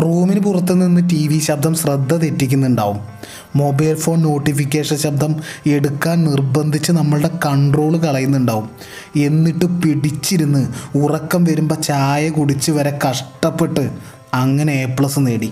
റൂമിന് പുറത്തു നിന്ന് ടി വി ശബ്ദം ശ്രദ്ധ തെറ്റിക്കുന്നുണ്ടാവും. മൊബൈൽ ഫോൺ നോട്ടിഫിക്കേഷൻ ശബ്ദം എടുക്കാൻ നിർബന്ധിച്ച് നമ്മളുടെ കൺട്രോൾ കളയുന്നുണ്ടാവും. എന്നിട്ട് പിടിച്ചിരുന്ന് ഉറക്കം വരുമ്പോൾ ചായ കുടിച്ച് വരെ കഷ്ടപ്പെട്ട് അങ്ങനെ A+ നേടി.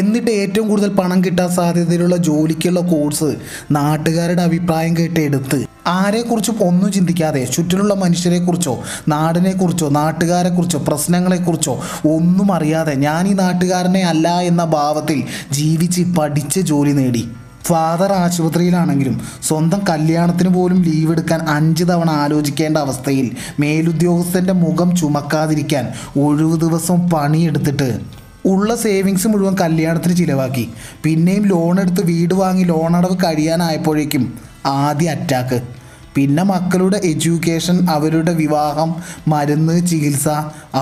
എന്നിട്ട് ഏറ്റവും കൂടുതൽ പണം കിട്ടാൻ സാധ്യതയുള്ള ജോലിക്കുള്ള കോഴ്സ് നാട്ടുകാരുടെ അഭിപ്രായം കേട്ട് എടുത്ത് ആരെക്കുറിച്ചും ഒന്നും ചിന്തിക്കാതെ ചുറ്റിലുള്ള മനുഷ്യരെക്കുറിച്ചോ നാടിനെക്കുറിച്ചോ നാട്ടുകാരെക്കുറിച്ചോ പ്രശ്നങ്ങളെക്കുറിച്ചോ ഒന്നും അറിയാതെ ഞാൻ ഈ നാട്ടുകാരനെ അല്ല എന്ന ഭാവത്തിൽ ജീവിച്ച് പഠിച്ച് ജോലി നേടി. ഫാദർ ആശുപത്രിയിലാണെങ്കിലും സ്വന്തം കല്യാണത്തിന് പോലും ലീവ് എടുക്കാൻ 5 തവണ ആലോചിക്കേണ്ട അവസ്ഥയിൽ മേലുദ്യോഗസ്ഥൻ്റെ മുഖം ചുമക്കാതിരിക്കാൻ 7 ദിവസം പണിയെടുത്തിട്ട് ഉള്ള സേവിങ്സ് മുഴുവൻ കല്യാണത്തിന് ചിലവാക്കി. പിന്നെയും ലോണെടുത്ത് വീട് വാങ്ങി ലോണടവ് കഴിയാനായപ്പോഴേക്കും ആദ്യ അറ്റാക്ക്, പിന്നെ മക്കളുടെ എഡ്യൂക്കേഷൻ, അവരുടെ വിവാഹം, മരുന്ന്, ചികിത്സ.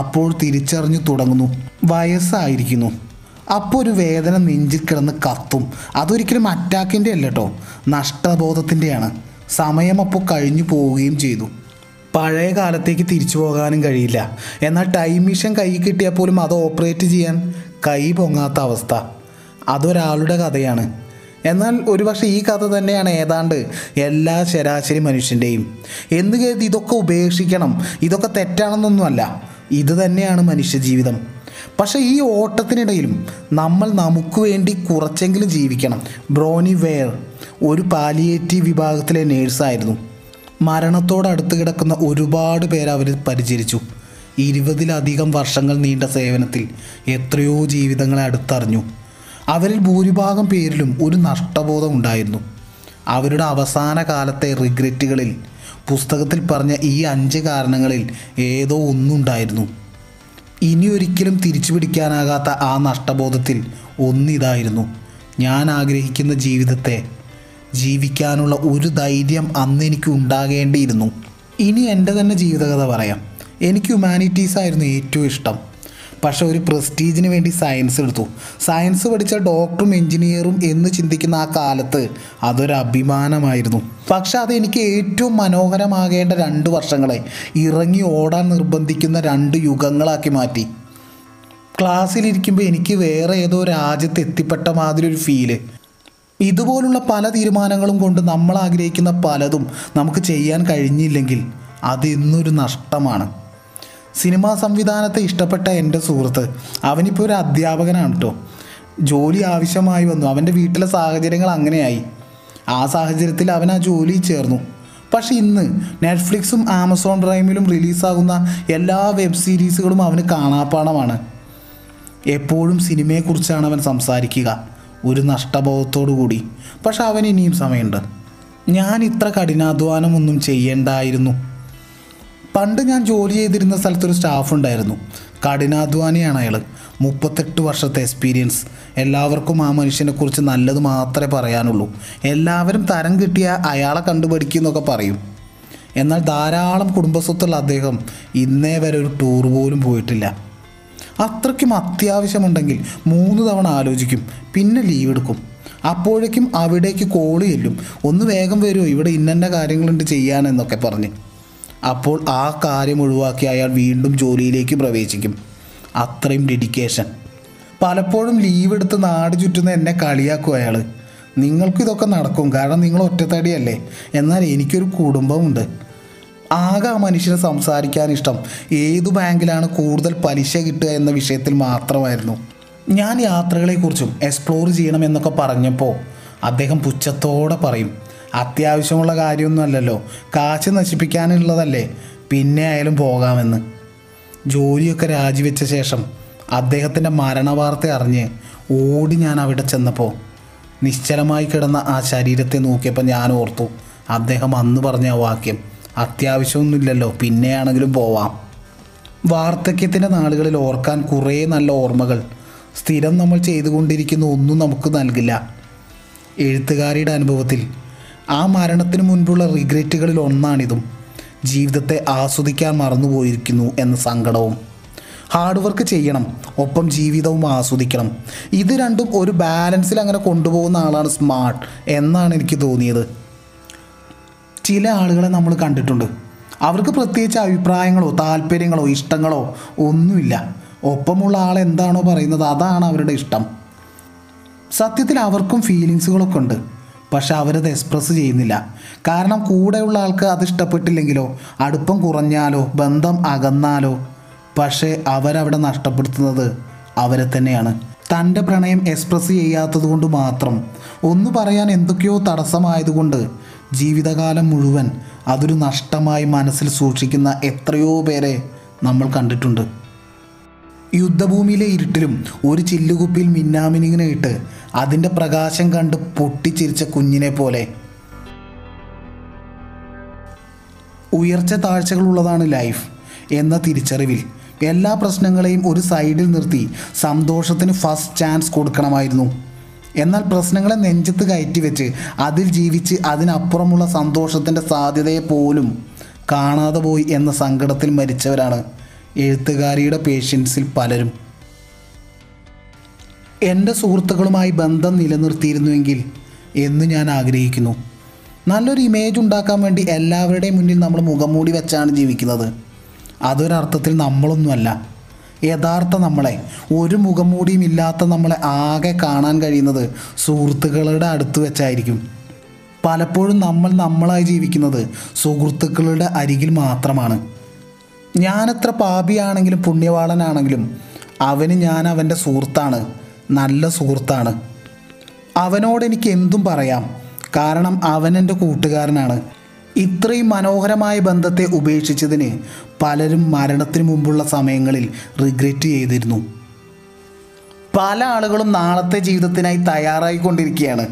അപ്പോൾ തിരിച്ചറിഞ്ഞു തുടങ്ങുന്നു വയസ്സായിരിക്കുന്നു. അപ്പോൾ ഒരു വേദന നെഞ്ചിൽ കിടന്ന് കത്തും. അതൊരിക്കലും അറ്റാക്കിൻ്റെ അല്ല കേട്ടോ, നഷ്ടബോധത്തിൻ്റെയാണ്. സമയം അപ്പോൾ കഴിഞ്ഞു പോവുകയും ചെയ്തു. പഴയ കാലത്തേക്ക് തിരിച്ചു പോകാനും കഴിയില്ല. എന്നാൽ ടൈം മിഷൻ കയ്യിൽ കിട്ടിയാൽ പോലും അത് ഓപ്പറേറ്റ് ചെയ്യാൻ കൈ പൊങ്ങാത്ത അവസ്ഥ. അതൊരാളുടെ കഥയാണ്. എന്നാൽ ഒരുപക്ഷെ ഈ കഥ തന്നെയാണ് ഏതാണ്ട് എല്ലാ ശരാശരി മനുഷ്യൻ്റെയും. എന്ന് കരുതി ഇതൊക്കെ ഉപേക്ഷിക്കണം, ഇതൊക്കെ തെറ്റാണെന്നൊന്നുമല്ല, ഇത് തന്നെയാണ് മനുഷ്യജീവിതം. പക്ഷേ ഈ ഓട്ടത്തിനിടയിലും നമ്മൾ നമുക്ക് വേണ്ടി കുറച്ചെങ്കിലും ജീവിക്കണം. ബ്രോണി വെയർ ഒരു പാലിയേറ്റീവ് വിഭാഗത്തിലെ നേഴ്സായിരുന്നു. മരണത്തോടടുത്ത് കിടക്കുന്ന ഒരുപാട് പേരെ അവർ പരിചരിച്ചു. 20-ലധികം വർഷങ്ങൾ നീണ്ട സേവനത്തിൽ എത്രയോ ജീവിതങ്ങളെ അടുത്തറിഞ്ഞു. അവരിൽ ഭൂരിഭാഗം പേരിലും ഒരു നഷ്ടബോധം ഉണ്ടായിരുന്നു. അവരുടെ അവസാന കാലത്തെ റിഗ്രറ്റുകളിൽ പുസ്തകത്തിൽ പറഞ്ഞ ഈ 5 കാരണങ്ങളിൽ ഏതോ ഒന്നുണ്ടായിരുന്നു. ഇനിയൊരിക്കലും തിരിച്ചു പിടിക്കാനാകാത്ത ആ നഷ്ടബോധത്തിൽ ഒന്നിതായിരുന്നു: ഞാൻ ആഗ്രഹിക്കുന്ന ജീവിതത്തെ ജീവിക്കാനുള്ള ഒരു ധൈര്യം അന്ന് എനിക്ക് ഉണ്ടാകേണ്ടിയിരുന്നു. ഇനി എൻ്റെ തന്നെ ജീവിതകഥ പറയാം. എനിക്ക് ഹ്യൂമാനിറ്റീസായിരുന്നു ഏറ്റവും ഇഷ്ടം. പക്ഷേ ഒരു പ്രസ്റ്റീജിന് വേണ്ടി സയൻസ് എടുത്തു. സയൻസ് പഠിച്ച ഡോക്ടറും എൻജിനീയറും എന്ന് ചിന്തിക്കുന്ന ആ കാലത്ത് അതൊരു അഭിമാനമായിരുന്നു. പക്ഷെ അതെനിക്ക് ഏറ്റവും മനോഹരമാകേണ്ട 2 വർഷങ്ങളെ ഇറങ്ങി ഓടാൻ നിർബന്ധിക്കുന്ന 2 യുഗങ്ങളാക്കി മാറ്റി. ക്ലാസ്സിലിരിക്കുമ്പോൾ എനിക്ക് വേറെ ഏതോ രാജ്യത്ത് എത്തിപ്പെട്ട മാതിരി ഒരു ഫീല്. ഇതുപോലുള്ള പല തീരുമാനങ്ങളും കൊണ്ട് നമ്മൾ ആഗ്രഹിക്കുന്ന പലതും നമുക്ക് ചെയ്യാൻ കഴിഞ്ഞില്ലെങ്കിൽ അതെന്നൊരു നഷ്ടമാണ്. സിനിമാ സംവിധാനത്തെ ഇഷ്ടപ്പെട്ട എൻ്റെ സുഹൃത്ത്, അവനിപ്പോൾ ഒരു അധ്യാപകനാണ് കേട്ടോ. ജോലി ആവശ്യമായി വന്നു. അവൻ്റെ വീട്ടിലെ സാഹചര്യങ്ങൾ അങ്ങനെയായി. ആ സാഹചര്യത്തിൽ അവൻ ആ ജോലി ചേർന്നു. പക്ഷെ ഇന്ന് നെറ്റ്ഫ്ലിക്സും ആമസോൺ പ്രൈമിലും റിലീസാകുന്ന എല്ലാ വെബ് സീരീസുകളും അവന് കാണാപ്പാടമാണ്. എപ്പോഴും സിനിമയെക്കുറിച്ചാണ് അവൻ സംസാരിക്കുക, ഒരു നഷ്ടബോധത്തോടു കൂടി. പക്ഷെ അവൻ ഇനിയും സമയമുണ്ട്. ഞാൻ ഇത്ര കഠിനാധ്വാനമൊന്നും ചെയ്യേണ്ടായിരുന്നു. പണ്ട് ഞാൻ ജോലി ചെയ്തിരുന്ന സ്ഥലത്തൊരു സ്റ്റാഫ് ഉണ്ടായിരുന്നു. കഠിനാധ്വാനിയാണ് അയാൾ. 38 വർഷത്തെ എക്സ്പീരിയൻസ്. എല്ലാവർക്കും ആ മനുഷ്യനെക്കുറിച്ച് നല്ലത് മാത്രമേ പറയാനുള്ളൂ. എല്ലാവരും തരം കിട്ടിയ അയാളെ കണ്ടുപഠിക്കുന്നൊക്കെ പറയും. എന്നാൽ ധാരാളം കുടുംബസ്വത്തുള്ള അദ്ദേഹം ഇന്നേ വരെ ഒരു ടൂർ പോലും പോയിട്ടില്ല. അത്രയ്ക്കും അത്യാവശ്യമുണ്ടെങ്കിൽ 3 തവണ ആലോചിക്കും, പിന്നെ ലീവ് എടുക്കും. അപ്പോഴേക്കും അവിടേക്ക് കോൾ ചെല്ലും, ഒന്ന് വേഗം വരുമോ, ഇവിടെ ഇന്ന കാര്യങ്ങളുണ്ട് ചെയ്യാനെന്നൊക്കെ പറഞ്ഞ്. അപ്പോൾ ആ കാര്യം ഒഴിവാക്കി അയാൾ വീണ്ടും ജോലിയിലേക്ക് പ്രവേശിക്കും. അത്രയും ഡെഡിക്കേഷൻ. പലപ്പോഴും ലീവ് എടുത്ത് നാട് ചുറ്റുന്ന എന്നെ കളിയാക്കും അയാൾ. നിങ്ങൾക്കിതൊക്കെ നടക്കും, കാരണം നിങ്ങൾ ഒറ്റത്തടിയല്ലേ. എന്നാൽ എനിക്കൊരു കുടുംബമുണ്ട്. ആകെ ആ മനുഷ്യന് സംസാരിക്കാനിഷ്ടം ഏതു ബാങ്കിലാണ് കൂടുതൽ പലിശ കിട്ടുക എന്ന വിഷയത്തിൽ മാത്രമായിരുന്നു. ഞാൻ യാത്രകളെക്കുറിച്ചും എക്സ്പ്ലോർ ചെയ്യണമെന്നൊക്കെ പറഞ്ഞപ്പോൾ അദ്ദേഹം പുച്ഛത്തോടെ പറയും, അത്യാവശ്യമുള്ള കാര്യമൊന്നുമല്ലല്ലോ, കാശ് നശിപ്പിക്കാനുള്ളതല്ലേ, പിന്നെ ആയാലും പോകാമെന്ന്. ജോലിയൊക്കെ രാജിവെച്ച ശേഷം അദ്ദേഹത്തിൻ്റെ മരണവാർത്ത അറിഞ്ഞ് ഓടി ഞാൻ അവിടെ ചെന്നപ്പോൾ നിശ്ചലമായി കിടന്ന ആ ശരീരത്തെ നോക്കിയപ്പോൾ ഞാൻ ഓർത്തു, അദ്ദേഹം അന്ന് പറഞ്ഞ ആ വാക്യം, അത്യാവശ്യമൊന്നുമില്ലല്ലോ, പിന്നെയാണെങ്കിലും പോവാം. വാർദ്ധക്യത്തിൻ്റെ നാളുകളിൽ ഓർക്കാൻ കുറേ നല്ല ഓർമ്മകൾ സ്ഥിരം നമ്മൾ ചെയ്തുകൊണ്ടിരിക്കുന്ന ഒന്നും നമുക്ക് നൽകില്ല. എഴുത്തുകാരിയുടെ അനുഭവത്തിൽ ആ മരണത്തിന് മുൻപുള്ള റിഗ്രറ്റുകളിൽ ഒന്നാണിതും. ജീവിതത്തെ ആസ്വദിക്കാൻ മറന്നുപോയിരിക്കുന്നു എന്ന സങ്കടവും. ഹാർഡ് വർക്ക് ചെയ്യണം, ഒപ്പം ജീവിതവും ആസ്വദിക്കണം. ഇത് രണ്ടും ഒരു ബാലൻസിൽ അങ്ങനെ കൊണ്ടുപോകുന്ന ആളാണ് സ്മാർട്ട് എന്നാണ് എനിക്ക് തോന്നിയത്. ചില ആളുകളെ നമ്മൾ കണ്ടിട്ടുണ്ട്, അവർക്ക് പ്രത്യേകിച്ച് അഭിപ്രായങ്ങളോ താല്പര്യങ്ങളോ ഇഷ്ടങ്ങളോ ഒന്നുമില്ല. ഒപ്പമുള്ള ആൾ എന്താണോ പറയുന്നത് അതാണ് അവരുടെ ഇഷ്ടം. സത്യത്തിൽ അവർക്കും ഫീലിങ്സുകളൊക്കെ ഉണ്ട്, പക്ഷെ അവരത് എക്സ്പ്രസ് ചെയ്യുന്നില്ല. കാരണം കൂടെയുള്ള ആൾക്ക് അത് ഇഷ്ടപ്പെട്ടില്ലെങ്കിലോ, അടുപ്പം കുറഞ്ഞാലോ, ബന്ധം അകന്നാലോ, പക്ഷേ അവരവിടെ നഷ്ടപ്പെടുത്തുന്നത് അവരെ തന്നെയാണ്. തൻ്റെ പ്രണയം എക്സ്പ്രസ് ചെയ്യാത്തത് കൊണ്ട് മാത്രം, ഒന്ന് പറയാൻ എന്തൊക്കെയോ തടസ്സമായതുകൊണ്ട് ജീവിതകാലം മുഴുവൻ അതൊരു നഷ്ടമായി മനസ്സിൽ സൂക്ഷിക്കുന്ന എത്രയോ പേരെ നമ്മൾ കണ്ടിട്ടുണ്ട്. യുദ്ധഭൂമിയിലെ ഇരുട്ടിലും ഒരു ചില്ലുകുപ്പിയിൽ മിന്നാമിനിങ്ങനെയിട്ട് അതിൻ്റെ പ്രകാശം കണ്ട് പൊട്ടിച്ചിരിച്ച കുഞ്ഞിനെ പോലെ. ഉയർച്ച താഴ്ചകളുള്ളതാണ് ലൈഫ് എന്ന തിരിച്ചറിവിൽ എല്ലാ പ്രശ്നങ്ങളെയും ഒരു സൈഡിൽ നിർത്തി സന്തോഷത്തിന് ഫസ്റ്റ് ചാൻസ് കൊടുക്കണമായിരുന്നു. എന്നാൽ പ്രശ്നങ്ങളെ നെഞ്ചത്ത് കയറ്റി വെച്ച് അതിൽ ജീവിച്ച് അതിനപ്പുറമുള്ള സന്തോഷത്തിൻ്റെ സാധ്യതയെ പോലും കാണാതെ പോയി എന്ന സങ്കടത്തിൽ മരിച്ചവരാണ് എഴുത്തുകാരിയുടെ പേഷ്യൻസിൽ പലരും. എൻ്റെ സുഹൃത്തുക്കളുമായി ബന്ധം നിലനിർത്തിയിരുന്നുവെങ്കിൽ എന്ന് ഞാൻ ആഗ്രഹിക്കുന്നു. നല്ലൊരു ഇമേജ് ഉണ്ടാക്കാൻ വേണ്ടി എല്ലാവരുടെയും മുന്നിൽ നമ്മൾ മുഖം മൂടി വെച്ചാണ് ജീവിക്കുന്നത്. അതൊരർത്ഥത്തിൽ നമ്മളൊന്നുമല്ല, യഥാർത്ഥ നമ്മളെ, ഒരു മുഖംമൂടിയും ഇല്ലാത്ത നമ്മളെ ആകെ കാണാൻ കഴിയുന്നത് സുഹൃത്തുക്കളുടെ അടുത്ത് വെച്ചായിരിക്കും. പലപ്പോഴും നമ്മൾ നമ്മളായി ജീവിക്കുന്നത് സുഹൃത്തുക്കളുടെ അരികിൽ മാത്രമാണ്. ഞാനെത്ര പാപിയാണെങ്കിലും പുണ്യവാളനാണെങ്കിലും അവന് ഞാൻ അവൻ്റെ സുഹൃത്താണ്, നല്ല സുഹൃത്താണ്. അവനോടെനിക്ക് എന്തും പറയാം, കാരണം അവനെൻ്റെ കൂട്ടുകാരനാണ്. ഇത്രയും മനോഹരമായ ബന്ധത്തെ ഉപേക്ഷിച്ചതിന് പലരും മരണത്തിന് മുമ്പുള്ള സമയങ്ങളിൽ റിഗ്രറ്റ് ചെയ്തിരുന്നു. പല ആളുകളും നാളത്തെ ജീവിതത്തിനായി തയ്യാറായിക്കൊണ്ടിരിക്കുകയാണ്.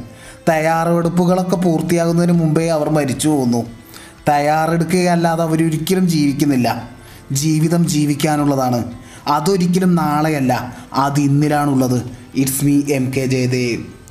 തയ്യാറെടുപ്പുകളൊക്കെ പൂർത്തിയാകുന്നതിന് മുമ്പേ അവർ മരിച്ചു പോകുന്നു. തയ്യാറെടുക്കുകയല്ലാതെ അവരൊരിക്കലും ജീവിക്കുന്നില്ല. ജീവിതം ജീവിക്കാനുള്ളതാണ്, അതൊരിക്കലും നാളെയല്ല, അത് ഇന്നിലാണുള്ളത്. It's me, MK Jayadev.